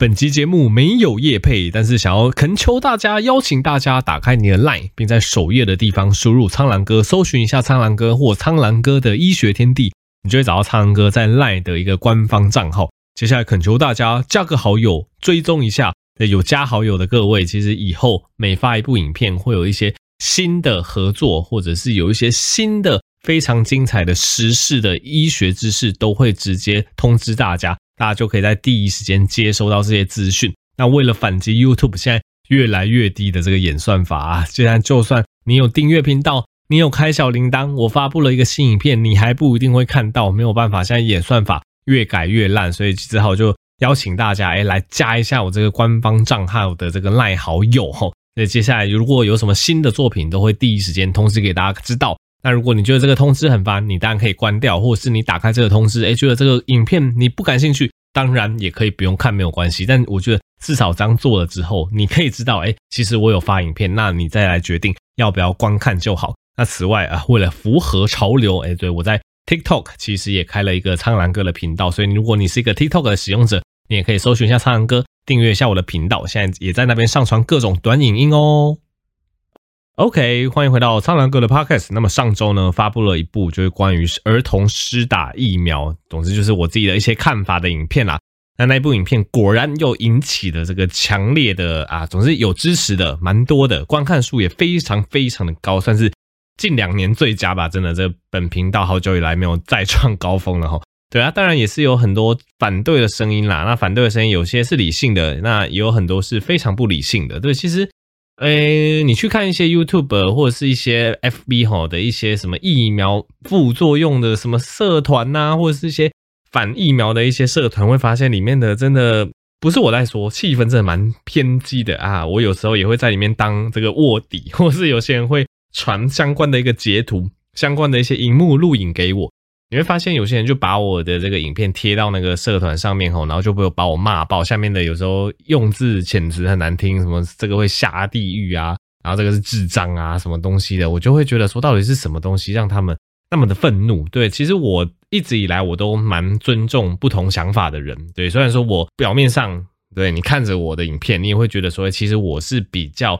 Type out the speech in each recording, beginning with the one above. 本集节目没有业配，但是想要恳求大家，邀请大家打开你的 LINE， 并在首页的地方输入苍狼哥，搜寻一下苍狼哥或苍狼哥的医学天地，你就会找到苍狼哥在 LINE 的一个官方账号。接下来恳求大家加个好友，追踪一下。有加好友的各位，其实以后每发一部影片，会有一些新的合作，或者是有一些新的非常精彩的时事的医学知识，都会直接通知大家。大家就可以在第一时间接收到这些资讯。那为了反击 YouTube 现在越来越低的这个演算法啊，现在就算你有订阅频道，你有开小铃铛，我发布了一个新影片，你还不一定会看到，没有办法，现在演算法越改越烂，所以只好就邀请大家来加一下我这个官方账号的这个 LINE 好友吼。那接下来如果有什么新的作品，都会第一时间通知给大家知道。那如果你觉得这个通知很烦，你当然可以关掉，或者是你打开这个通知，觉得这个影片你不感兴趣，当然也可以不用看，没有关系。但我觉得至少这样做了之后，你可以知道其实我有发影片，那你再来决定要不要观看就好。那此外啊，为了符合潮流，对，我在 TikTok 其实也开了一个苍狼哥的频道，所以如果你是一个 TikTok 的使用者，你也可以搜寻一下苍狼哥，订阅一下我的频道，现在也在那边上传各种短影音哦。OK， 欢迎回到苍狼哥的 Podcast。 那么上周呢，发布了一部就是关于儿童施打疫苗，总之就是我自己的一些看法的影片啦。那一部影片果然又引起了这个强烈的总之有支持的蛮多的，观看数也非常非常的高，算是近2年最佳吧。真的，这本频道好久以来没有再创高峰了齁。对啊，当然也是有很多反对的声音啦，那反对的声音有些是理性的，那也有很多是非常不理性的。对，其实你去看一些 YouTube 或者是一些 FB 吼的一些什么疫苗副作用的什么社团啊，或者是一些反疫苗的一些社团，会发现里面的真的不是我在说，气氛真的蛮偏激的啊。我有时候也会在里面当这个卧底，或是有些人会传相关的一个截图，相关的一些荧幕录影给我。你会发现有些人就把我的这个影片贴到那个社团上面吼，然后就把我骂爆，下面的有时候用字遣词很难听，什么这个会下地狱啊，然后这个是智障啊，什么东西的，我就会觉得说到底是什么东西让他们那么的愤怒。对，其实我一直以来我都蛮尊重不同想法的人。对，虽然说我表面上，对，你看着我的影片，你也会觉得说其实我是比较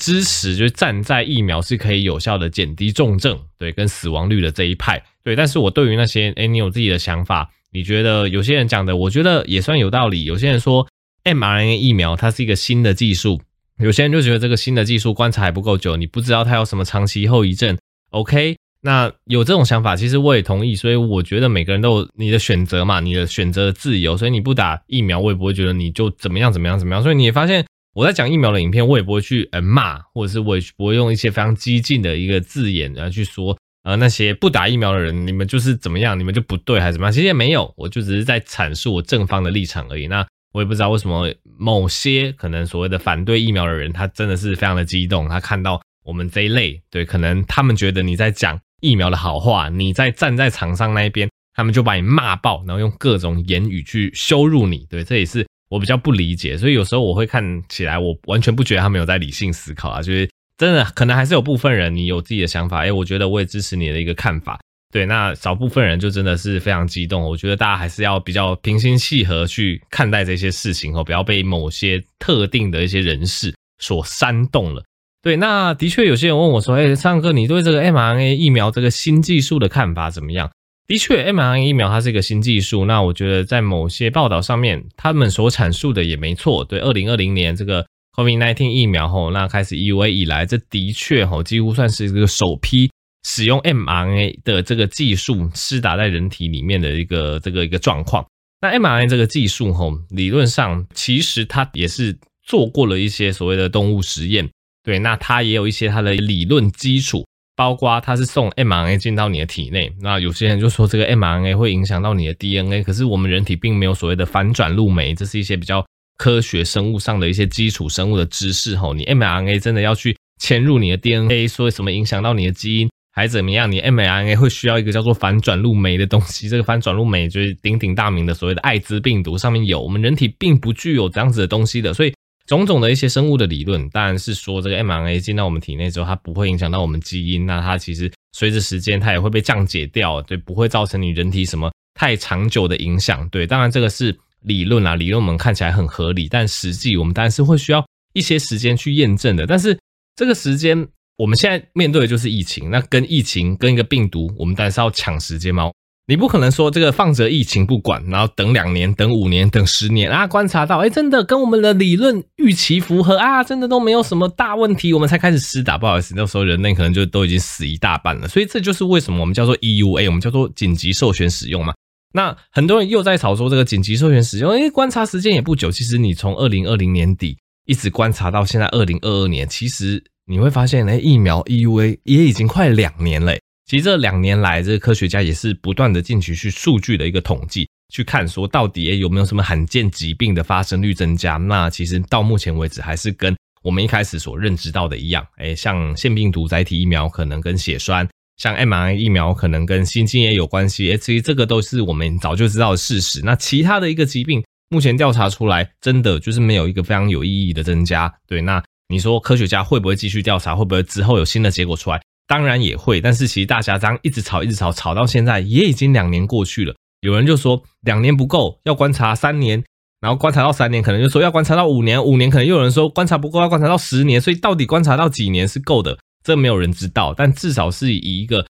支持，就是站在疫苗是可以有效的减低重症，对，跟死亡率的这一派。对，但是我对于那些你有自己的想法，你觉得有些人讲的我觉得也算有道理，有些人说 mRNA 疫苗它是一个新的技术，有些人就觉得这个新的技术观察还不够久，你不知道它有什么长期后遗症。 OK， 那有这种想法其实我也同意，所以我觉得每个人都有你的选择嘛，你的选择的自由，所以你不打疫苗我也不会觉得你就怎么样怎么样怎么样。所以你也发现我在讲疫苗的影片，我也不会去骂，或者是我也不会用一些非常激进的一个字眼来去说那些不打疫苗的人你们就是怎么样，你们就不对还是怎么样，其实也没有，我就只是在阐述我正方的立场而已。那我也不知道为什么某些可能所谓的反对疫苗的人，他真的是非常的激动，他看到我们这一类，对，可能他们觉得你在讲疫苗的好话，你在站在厂商那一边，他们就把你骂爆，然后用各种言语去羞辱你。对，这也是我比较不理解，所以有时候我会看起来我完全不觉得他们有在理性思考啊，就是真的可能还是有部分人你有自己的想法，我觉得我也支持你的一个看法。对，那少部分人就真的是非常激动，我觉得大家还是要比较平心气和去看待这些事情不要被某些特定的一些人士所煽动了。对，那的确有些人问我说苍狼哥你对这个 mRNA 疫苗这个新技术的看法怎么样。的确 mRNA 疫苗它是一个新技术，那我觉得在某些报道上面他们所阐述的也没错。对，2020年这个 COVID-19 疫苗吼，那开始 EUA 以来，这的确吼几乎算是这个首批使用 mRNA 的这个技术施打在人体里面的一个一个状况。那 mRNA 这个技术吼，理论上其实它也是做过了一些所谓的动物实验。对，那它也有一些它的理论基础，包括它是送 mRNA 进到你的体内，那有些人就说这个 mRNA 会影响到你的 DNA， 可是我们人体并没有所谓的反转录酶，这是一些比较科学生物上的一些基础生物的知识吼。你 mRNA 真的要去嵌入你的 DNA， 所以什么影响到你的基因还怎么样，你 mRNA 会需要一个叫做反转录酶的东西，这个反转录酶就是鼎鼎大名的所谓的艾滋病毒上面有，我们人体并不具有这样子的东西的。所以种种的一些生物的理论当然是说这个 mRNA 进到我们体内之后它不会影响到我们基因，那它其实随着时间它也会被降解掉，对，不会造成你人体什么太长久的影响。对，当然这个是理论啊，理论我们看起来很合理，但实际我们当然是会需要一些时间去验证的。但是这个时间我们现在面对的就是疫情，那跟疫情跟一个病毒，我们当然是要抢时间嘛。你不可能说这个放着疫情不管，然后等2年、等5年、等10年啊，观察到真的跟我们的理论预期符合啊，真的都没有什么大问题，我们才开始施打。不好意思，那时候人类可能就都已经死一大半了。所以这就是为什么我们叫做 EUA， 我们叫做紧急授权使用嘛。那很多人又在吵说这个紧急授权使用，因为观察时间也不久。其实你从2020年底一直观察到现在2022年，其实你会发现疫苗 EUA 也已经快2年了。其实这2年来，这个科学家也是不断的进行去数据的一个统计，去看说到底有没有什么罕见疾病的发生率增加。那其实到目前为止还是跟我们一开始所认知到的一样，像腺病毒载体疫苗可能跟血栓，像 mRNA 疫苗可能跟心肌也有关系，其实这个都是我们早就知道的事实。那其他的一个疾病，目前调查出来真的就是没有一个非常有意义的增加。对，那你说科学家会不会继续调查，会不会之后有新的结果出来？当然也会，但是其实大家这样一直吵，吵到现在也已经2年过去了。有人就说2年不够，要观察3年，然后观察到3年，可能就说要观察到5年，5年可能又有人说观察不够，要观察到10年。所以到底观察到几年是够的，这没有人知道。但至少是以一个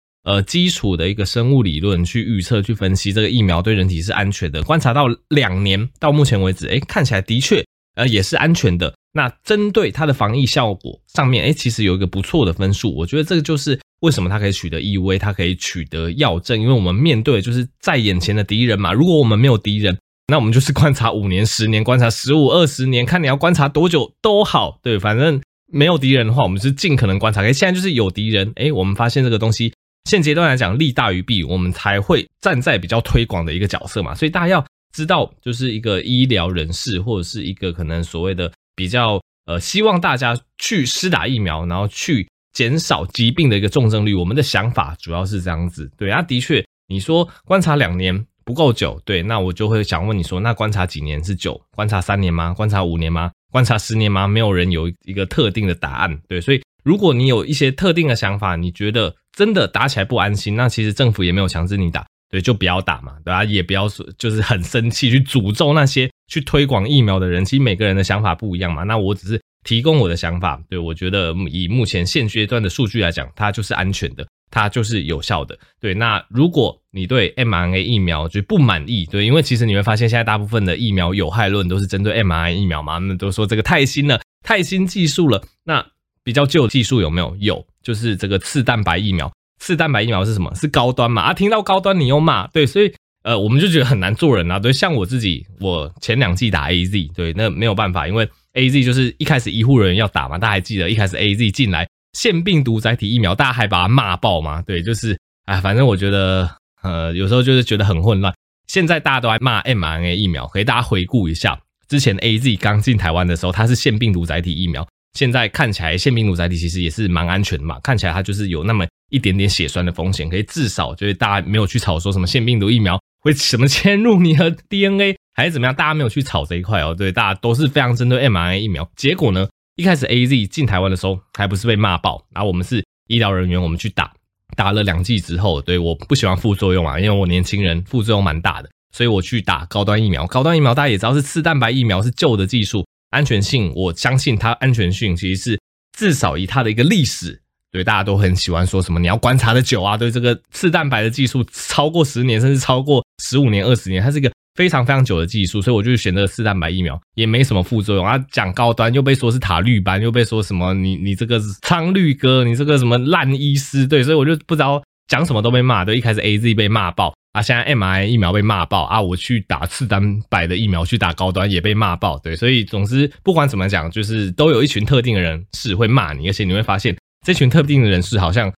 基础的一个生物理论去预测、去分析这个疫苗对人体是安全的。观察到2年，到目前为止，看起来的确也是安全的。那针对它的防疫效果上面，其实有一个不错的分数。我觉得这个就是为什么它可以取得 EUA， 它可以取得药证，因为我们面对就是在眼前的敌人嘛。如果我们没有敌人，那我们就是观察5年、10年，观察15、20年，看你要观察多久都好。对，反正没有敌人的话，我们是尽可能观察。现在就是有敌人，我们发现这个东西现阶段来讲利大于弊，我们才会站在比较推广的一个角色嘛。所以大家要知道，就是一个医疗人士或者是一个可能所谓的比较希望大家去施打疫苗，然后去减少疾病的一个重症率，我们的想法主要是这样子。对啊，的确你说观察2年不够久，对，那我就会想问你说，那观察几年是久？观察3年吗？观察5年吗？观察10年吗？没有人有一个特定的答案。对，所以如果你有一些特定的想法，你觉得真的打起来不安心，那其实政府也没有强制你打，对，就不要打嘛，对啊，也不要就是很生气去诅咒那些去推广疫苗的人。其实每个人的想法不一样嘛，那我只是提供我的想法。对，我觉得以目前现阶段的数据来讲，它就是安全的，它就是有效的。对，那如果你对 mRNA 疫苗就不满意，对，因为其实你会发现现在大部分的疫苗有害论都是针对 mRNA 疫苗嘛，那都说这个太新了，太新技术了。那比较旧技术有没有？有，就是这个次蛋白疫苗。次蛋白疫苗是什么？是高端嘛，听到高端你又骂，对，所以我们就觉得很难做人啊。对，像我自己，我前2剂打 AZ， 对，那没有办法，因为 AZ 就是一开始医护人员要打嘛，大家还记得一开始 AZ 进来腺病毒载体疫苗，大家还把它骂爆嘛，对，就是反正我觉得有时候就是觉得很混乱。现在大家都还骂 mRNA 疫苗，给大家回顾一下，之前 AZ 刚进台湾的时候，它是腺病毒载体疫苗，现在看起来腺病毒载体其实也是蛮安全的嘛，看起来它就是有那么一点点血栓的风险，可以至少就是大家没有去吵说什么腺病毒疫苗会什么嵌入你的 DNA 还是怎么样，大家没有去吵这一块哦。对，大家都是非常针对 mRNA 疫苗。结果呢，一开始 AZ 进台湾的时候还不是被骂爆，然后我们是医疗人员，我们去打了2剂之后，对，我不喜欢副作用啊，因为我年轻人副作用蛮大的，所以我去打高端疫苗。高端疫苗大家也知道是次蛋白疫苗，是旧的技术，安全性我相信它安全性其实是至少以它的一个历史，对，大家都很喜欢说什么你要观察的久啊，对，这个次蛋白的技术超过10年甚至超过15年、20年，它是一个非常非常久的技术，所以我就选择次蛋白疫苗，也没什么副作用啊。讲高端又被说是塔绿班，又被说什么你这个苍绿哥，你这个什么烂医师，对，所以我就不知道讲什么都被骂。对，一开始 AZ 被骂爆啊，现在 mRNA 疫苗被骂爆啊，我去打次蛋白的疫苗，去打高端也被骂爆，对，所以总之不管怎么讲，就是都有一群特定的人是会骂你，而且你会发现这群特定的人士好像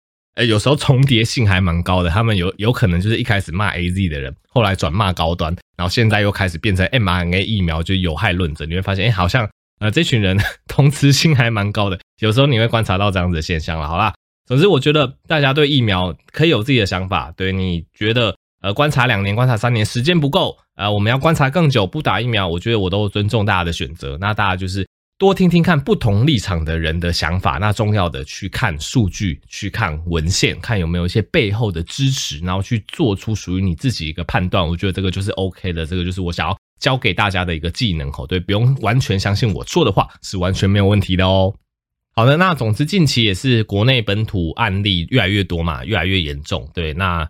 有时候重叠性还蛮高的，他们有可能就是一开始骂 AZ 的人，后来转骂高端，然后现在又开始变成 mRNA 疫苗就有害论者，你会发现好像这群人同质性还蛮高的，有时候你会观察到这样子的现象啦。好啦，总之我觉得大家对疫苗可以有自己的想法，对，你觉得观察2年、观察3年时间不够，我们要观察更久，不打疫苗，我觉得我都尊重大家的选择。那大家就是多听听看不同立场的人的想法，那重要的去看数据，去看文献，看有没有一些背后的支持，然后去做出属于你自己一个判断，我觉得这个就是 OK 的，这个就是我想要教给大家的一个技能哦，对，不用完全相信我做的话是完全没有问题的哦。好的，那总之近期也是国内本土案例越来越多嘛，越来越严重，对，那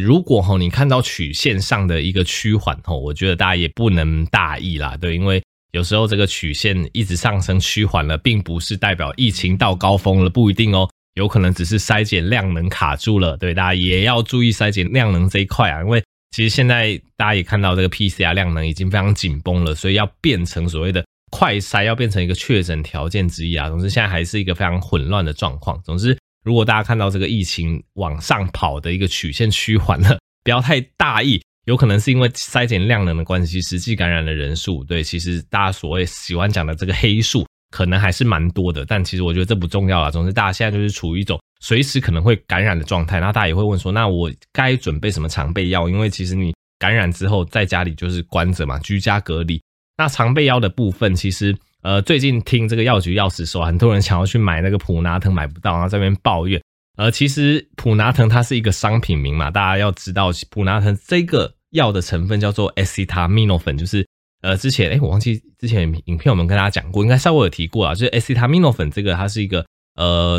如果吼你看到曲线上的一个趋缓吼，我觉得大家也不能大意啦，对，因为有时候这个曲线一直上升趋缓了，并不是代表疫情到高峰了，不一定哦，有可能只是筛检量能卡住了，对，大家也要注意筛检量能这一块啊，因为其实现在大家也看到这个 PCR 量能已经非常紧绷了，所以要变成所谓的快筛要变成一个确诊条件之一啊，总之现在还是一个非常混乱的状况。总之如果大家看到这个疫情往上跑的一个曲线趋缓了，不要太大意，有可能是因为筛检量能的关系，实际感染的人数，对，其实大家所谓喜欢讲的这个黑数可能还是蛮多的，但其实我觉得这不重要啦，总之大家现在就是处于一种随时可能会感染的状态，那大家也会问说那我该准备什么常备药，因为其实你感染之后在家里就是关着嘛，居家隔离，那常备药的部分其实最近听这个药局药师说，很多人想要去买那个普拿疼买不到，然后在那边抱怨。其实普拿疼它是一个商品名嘛，大家要知道普拿疼这个药的成分叫做 Acetaminophen， 就是之前我忘记之前影片我们跟大家讲过，应该稍微有提过啦，就是 Acetaminophen 这个它是一个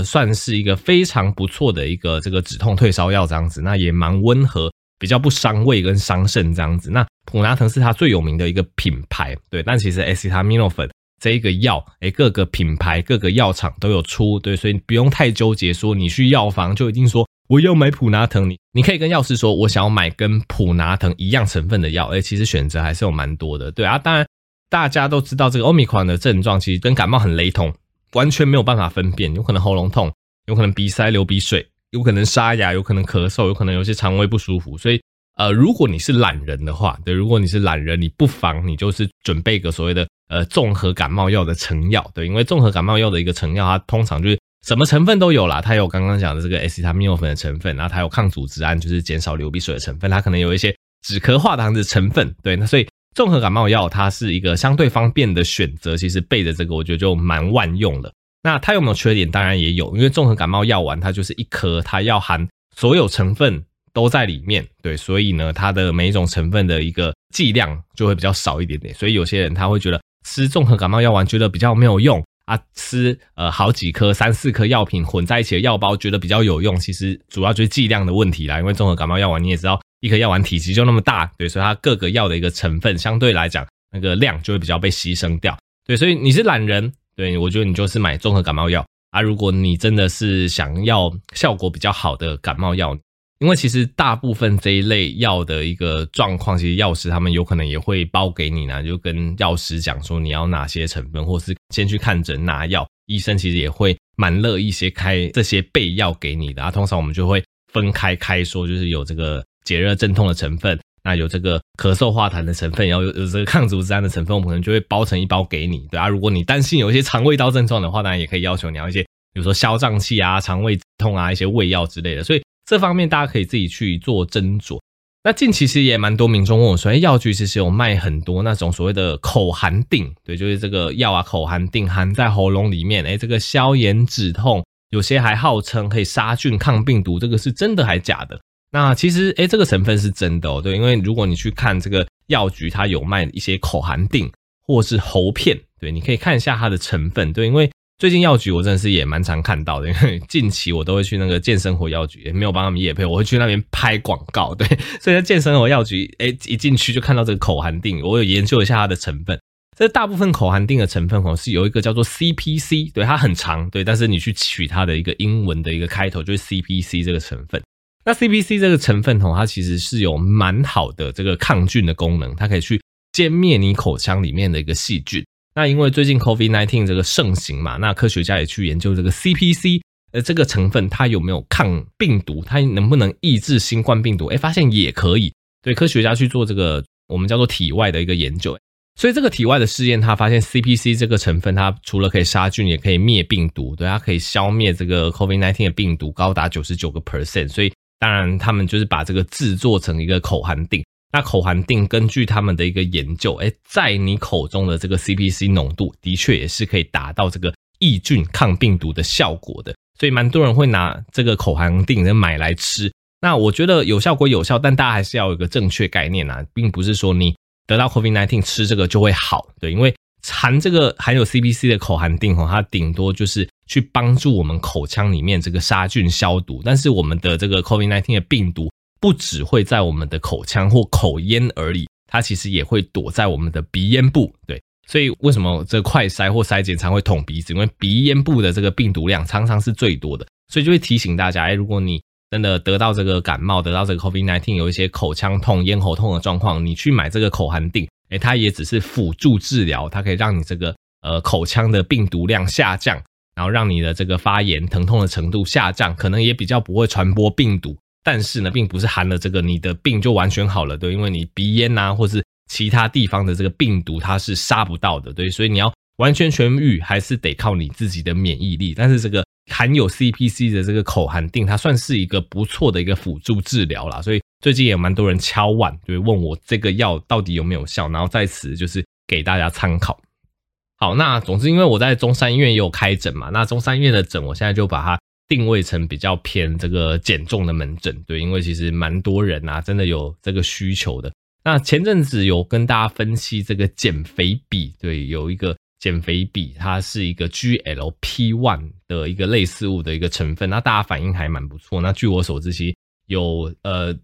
算是一个非常不错的一个这个止痛退烧药这样子，那也蛮温和，比较不伤胃跟伤肾这样子。那普拿疼是它最有名的一个品牌，对，但其实 Acetaminophen 这一个药各个品牌各个药厂都有出，对，所以不用太纠结说你去药房就一定说我要买普拿疼，你可以跟药师说我想要买跟普拿疼一样成分的药，其实选择还是有蛮多的，对啊，当然大家都知道这个 omicron 的症状其实跟感冒很雷同，完全没有办法分辨，有可能喉咙痛，有可能鼻塞流鼻水，有可能沙哑，有可能咳嗽，有可能有些肠胃不舒服，所以如果你是懒人的话，对，如果你是懒人，你不妨你就是准备个所谓的综合感冒药的成药，对，因为综合感冒药的一个成药它通常就是什么成分都有啦，它有刚刚讲的这个 acetaminophen 的成分，然后它有抗组织胺就是减少流鼻水的成分，它可能有一些止咳化痰的成分，对，那所以综合感冒药它是一个相对方便的选择，其实备着这个我觉得就蛮万用了。那它有没有缺点？当然也有，因为综合感冒药丸它就是一颗，它要含所有成分都在里面，对，所以呢它的每一种成分的一个剂量就会比较少一点点，所以有些人他会觉得吃综合感冒药丸觉得比较没有用啊，吃好几颗3-4颗药品混在一起的药包觉得比较有用，其实主要就是剂量的问题啦，因为综合感冒药丸你也知道一颗药丸体积就那么大，对，所以它各个药的一个成分相对来讲那个量就会比较被牺牲掉，对，所以你是懒人，对，我觉得你就是买综合感冒药啊。如果你真的是想要效果比较好的感冒药，因为其实大部分这一类药的一个状况，其实药师他们有可能也会包给你呢，就跟药师讲说你要哪些成分，或是先去看诊拿药，医生其实也会蛮乐意先开这些备药给你的啊。通常我们就会分开开说，就是有这个解热镇痛的成分，那有这个咳嗽化痰的成分，然后有这个抗组织胺的成分，我们可能就会包成一包给你，对啊，如果你担心有一些肠胃道症状的话，当然也可以要求你要一些比如说消胀气啊、肠胃痛啊、一些胃药之类的，所以这方面大家可以自己去做斟酌。那近期其实也蛮多民众问我说药局其实有卖很多那种所谓的口含定，对，就是这个药啊口含定含在喉咙里面，这个消炎止痛，有些还号称可以杀菌抗病毒，这个是真的还假的？那其实这个成分是真的哦，对，因为如果你去看这个药局，它有卖一些口含定或是喉片，对，你可以看一下它的成分，对，因为最近药局我真的是也蛮常看到的，因为近期我都会去那个健生活药局，也没有帮他们业配，我会去那边拍广告，对，所以在健生活药局一进去就看到这个口含定，我有研究一下它的成分，这大部分口含定的成分是有一个叫做 CPC， 对，它很长，对，但是你去取它的一个英文的一个开头就是 CPC 这个成分。那 CPC 这个成分它其实是有蛮好的这个抗菌的功能，它可以去歼灭你口腔里面的一个细菌。那因为最近 COVID-19 这个盛行嘛，那科学家也去研究这个 CPC 这个成分它有没有抗病毒，它能不能抑制新冠病毒，发现也可以，对，科学家去做这个我们叫做体外的一个研究，所以这个体外的试验它发现 CPC 这个成分它除了可以杀菌也可以灭病毒，对，它可以消灭这个 COVID-19 的病毒高达 99%， 所以当然他们就是把这个制作成一个口含定。那口含定根据他们的一个研究，在你口中的这个 CPC 浓度的确也是可以达到这个抑菌抗病毒的效果的，所以蛮多人会拿这个口含定买来吃。那我觉得有效归有效，但大家还是要有一个正确概念啊，并不是说你得到 COVID-19 吃这个就会好，对，因为含这个含有 CPC 的口含定它顶多就是去帮助我们口腔里面这个杀菌消毒，但是我们的这个 COVID-19 的病毒不只会在我们的口腔或口咽而已，它其实也会躲在我们的鼻咽部，对，所以为什么这快筛或筛检常会捅鼻子，因为鼻咽部的这个病毒量常常是最多的，所以就会提醒大家，如果你真的得到这个感冒，得到这个 COVID-19 有一些口腔痛、咽喉痛的状况，你去买这个口含定它也只是辅助治疗，它可以让你这个口腔的病毒量下降，然后让你的这个发炎疼痛的程度下降，可能也比较不会传播病毒，但是呢并不是含了这个你的病就完全好了，对，因为你鼻咽啊或是其他地方的这个病毒它是杀不到的，对，所以你要完全痊愈还是得靠你自己的免疫力，但是这个含有 CPC 的这个口含定它算是一个不错的一个辅助治疗啦，所以最近也有蛮多人敲碗就问我这个药到底有没有效，然后在此就是给大家参考。好，那总之因为我在中山医院也有开诊嘛，那中山医院的诊我现在就把它定位成比较偏这个减重的门诊，对，因为其实蛮多人啊真的有这个需求的。那前阵子有跟大家分析这个减肥笔，对，有一个减肥笔它是一个 GLP1 的一个类似物的一个成分，那大家反应还蛮不错，那据我所知其实有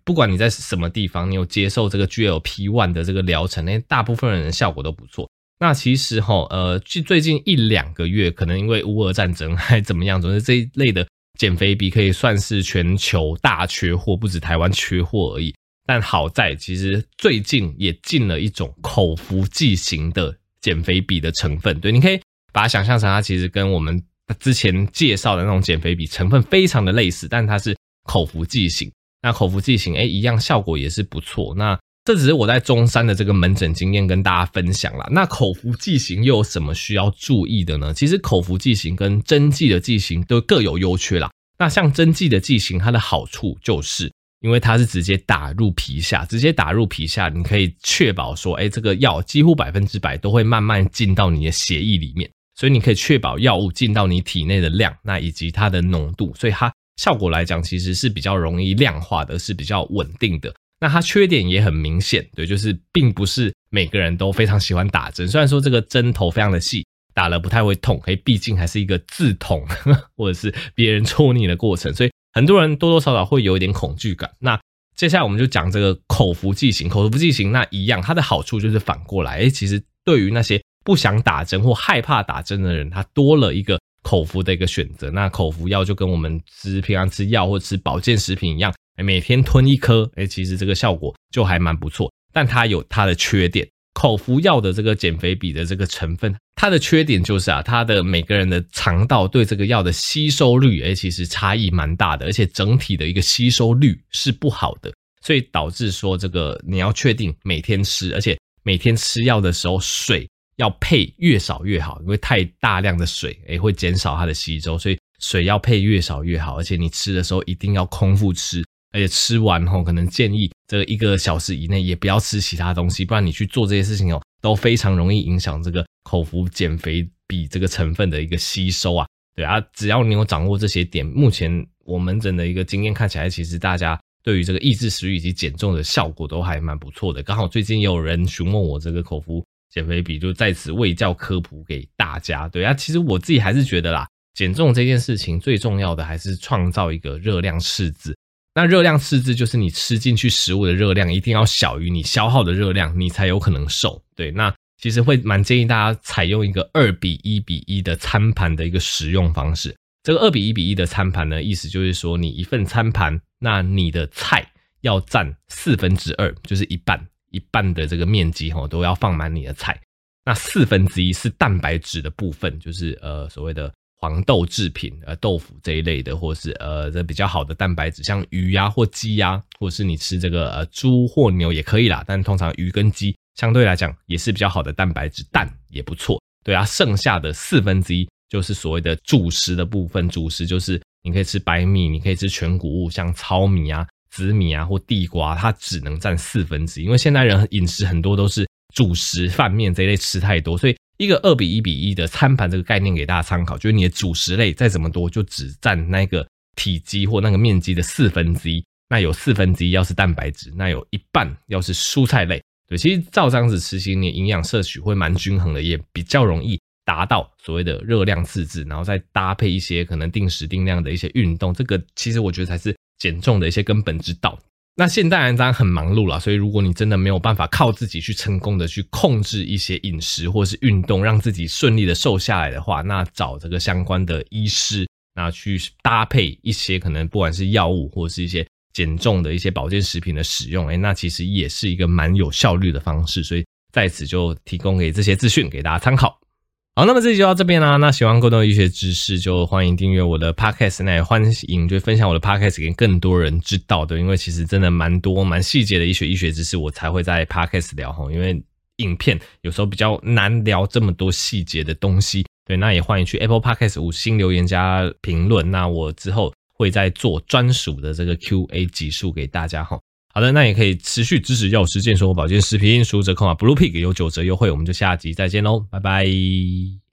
不管你在什么地方你有接受这个 GLP1 的这个疗程，大部分人效果都不错。那其实最近一两个月可能因为乌俄战争还怎么样，总之这一类的减肥笔可以算是全球大缺货，不止台湾缺货而已。但好在其实最近也进了一种口服剂型的减肥笔的成分，对，你可以把它想象成它其实跟我们之前介绍的那种减肥笔成分非常的类似，但它是口服剂型，那口服剂型一样效果也是不错，那这只是我在中山的这个门诊经验跟大家分享啦。那口服剂型又有什么需要注意的呢？其实口服剂型跟针剂的剂型都各有优缺啦。那像针剂的剂型它的好处就是因为它是直接打入皮下，你可以确保说这个药几乎 100% 都会慢慢进到你的血液里面，所以你可以确保药物进到你体内的量，那以及它的浓度，所以它效果来讲其实是比较容易量化的，是比较稳定的。那它缺点也很明显，对，就是并不是每个人都非常喜欢打针，虽然说这个针头非常的细，打了不太会痛，毕竟还是一个自捅或者是别人戳你的过程，所以很多人多多少少会有一点恐惧感。那接下来我们就讲这个口服剂型，那一样它的好处就是反过来其实对于那些不想打针或害怕打针的人，它多了一个口服的一个选择。那口服药就跟我们平常吃药或吃保健食品一样，每天吞一颗其实这个效果就还蛮不错，但它有它的缺点。口服药的这个减肥笔的这个成分，它的缺点就是它的每个人的肠道对这个药的吸收率其实差异蛮大的，而且整体的一个吸收率是不好的，所以导致说这个你要确定每天吃，而且每天吃药的时候水要配越少越好，因为太大量的水会减少它的吸收，所以水要配越少越好，而且你吃的时候一定要空腹吃，而且吃完可能建议这个1个小时以内也不要吃其他东西，不然你去做这些事情都非常容易影响这个口服减肥笔这个成分的一个吸收啊。对啊，只要你有掌握这些点，目前我门诊的一个经验看起来，其实大家对于这个抑制食欲以及减重的效果都还蛮不错的。刚好最近也有人询问我这个口服减肥笔，就在此卫教科普给大家。对啊，其实我自己还是觉得啦，减重这件事情最重要的还是创造一个热量赤字。那热量赤字就是你吃进去食物的热量一定要小于你消耗的热量，你才有可能瘦。对，那其实会蛮建议大家采用一个2:1:1的餐盘的一个食用方式。这个2:1:1的餐盘呢，意思就是说你一份餐盘，那你的菜要占2/4，就是一半的这个面积都要放满你的菜。那1/4是蛋白质的部分，就是所谓的黄豆制品、豆腐这一类的，或是这比较好的蛋白质，像鱼啊或鸡啊，或是你吃这个猪或牛也可以啦，但通常鱼跟鸡相对来讲也是比较好的蛋白质，蛋也不错。对啊，剩下的1/4就是所谓的主食的部分，主食就是你可以吃白米，你可以吃全谷物，像糙米啊、紫米啊或地瓜，它只能占1/4，因为现代人饮食很多都是主食、饭面这一类吃太多，所以一个2:1:1的餐盘这个概念给大家参考，就是你的主食类再怎么多，就只占那个体积或那个面积的1/4，那有1/4要是蛋白质，那有一半要是蔬菜类，对，其实照这样子吃，你的营养摄取会蛮均衡的，也比较容易达到所谓的热量自制，然后再搭配一些可能定时定量的一些运动，这个其实我觉得才是减重的一些根本之道。那现代人当然很忙碌啦，所以如果你真的没有办法靠自己去成功的去控制一些饮食或是运动，让自己顺利的瘦下来的话，那找这个相关的医师，那去搭配一些可能不管是药物或是一些减重的一些保健食品的使用，那其实也是一个蛮有效率的方式，所以在此就提供给这些资讯给大家参考。好，那么这集就到这边啦。那喜欢更多医学知识，就欢迎订阅我的 podcast， 那也欢迎就分享我的 podcast 给更多人知道的，因为其实真的蛮多蛮细节的医学知识我才会在 podcast 聊，因为影片有时候比较难聊这么多细节的东西。对，那也欢迎去 Apple Podcast 5星留言加评论，那我之后会再做专属的这个 QA 集数给大家。好的，那也可以持续支持药师健生活保健食品，输入折扣码bluepig有9折优惠，我们就下集再见咯，拜拜。